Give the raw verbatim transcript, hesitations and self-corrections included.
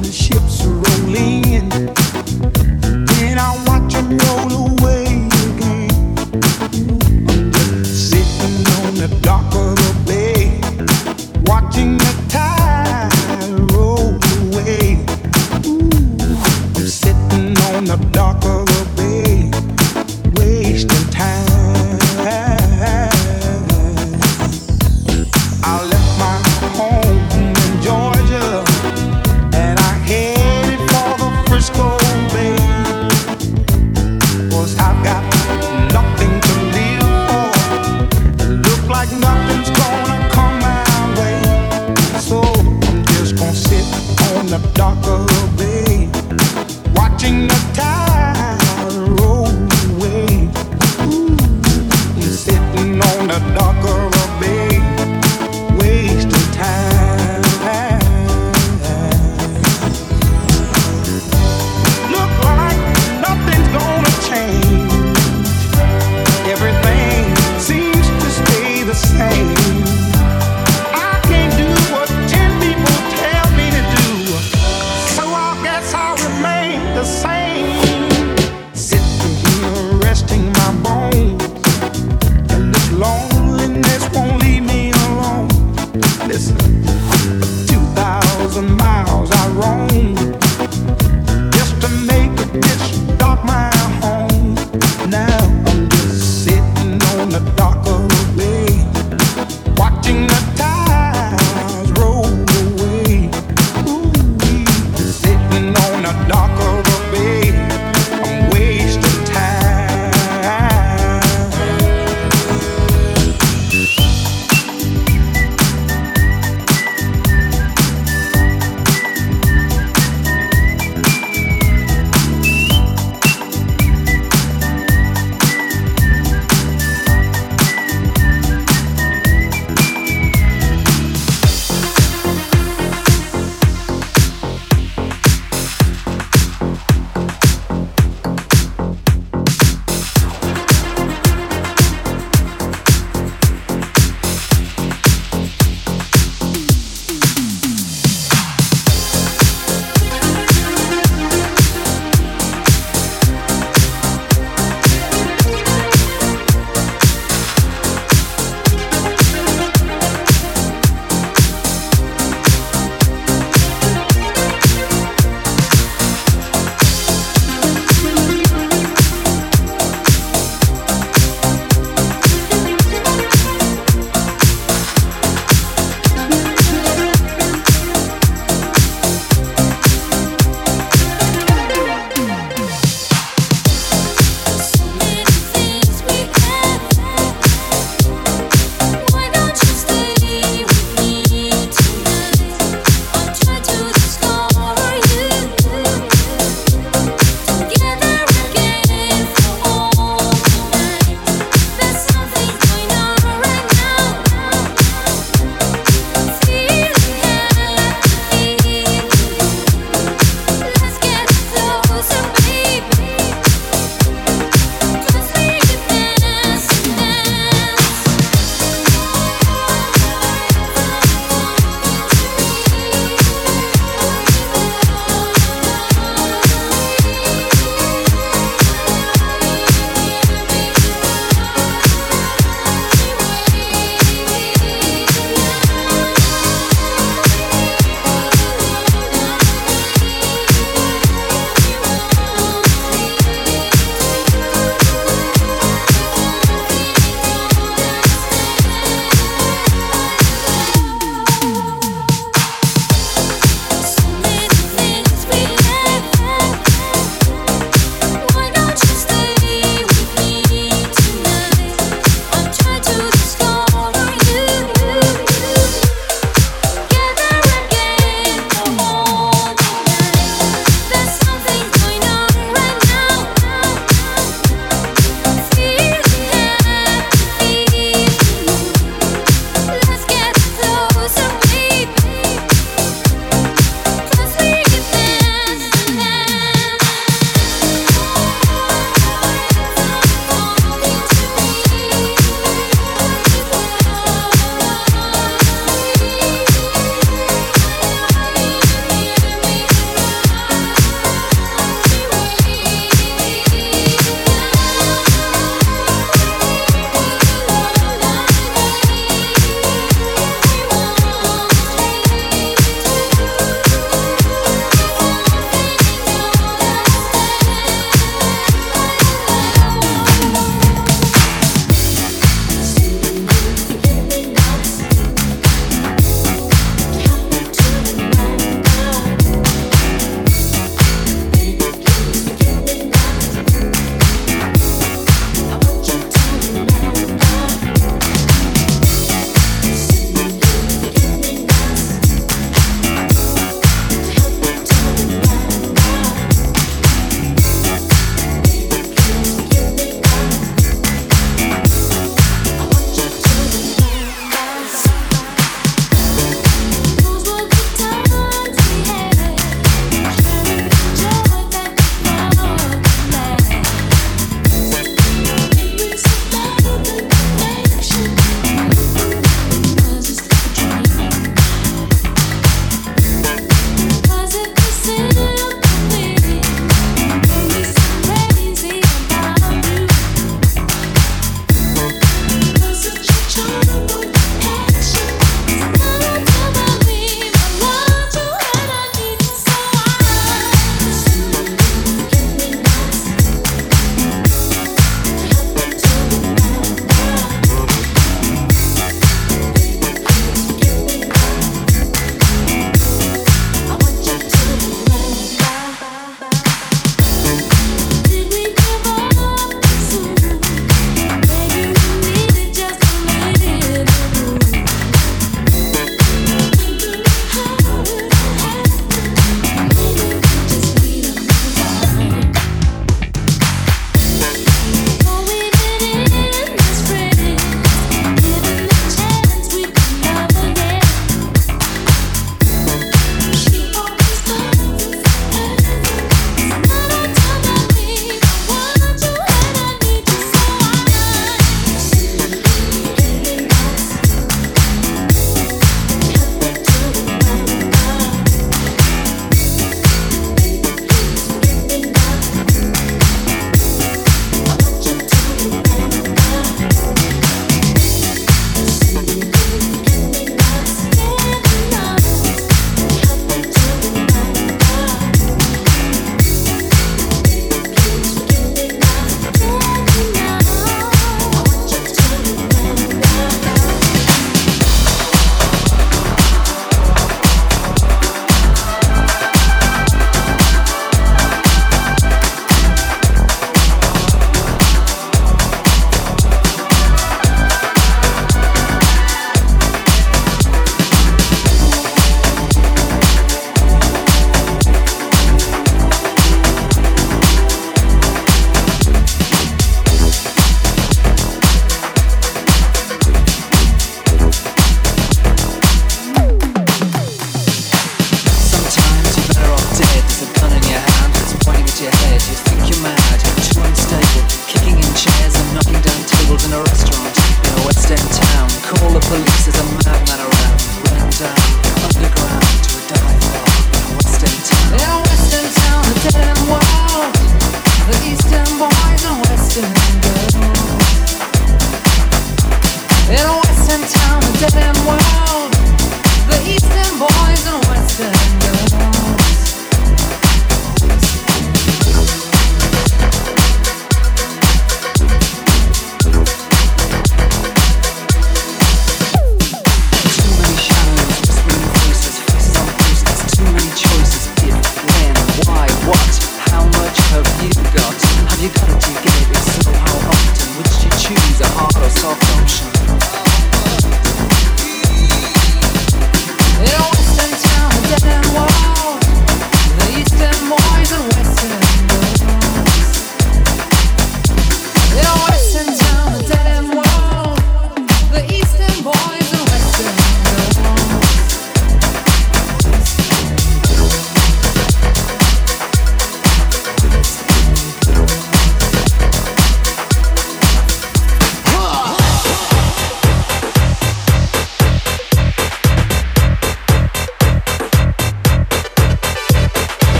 the ships are rolling, and I watch them roll away again. Sitting on the dock of the bay, watching the tide roll away. Ooh, I'm sitting on the dock of the bay, wasting time. I left my home in Georgia, and I headed for the Frisco Bay, 'cause I've got nothing to live for. Look like nothing's gonna come my way, so I'm just gonna sit on the dock of the bay, watching the tide.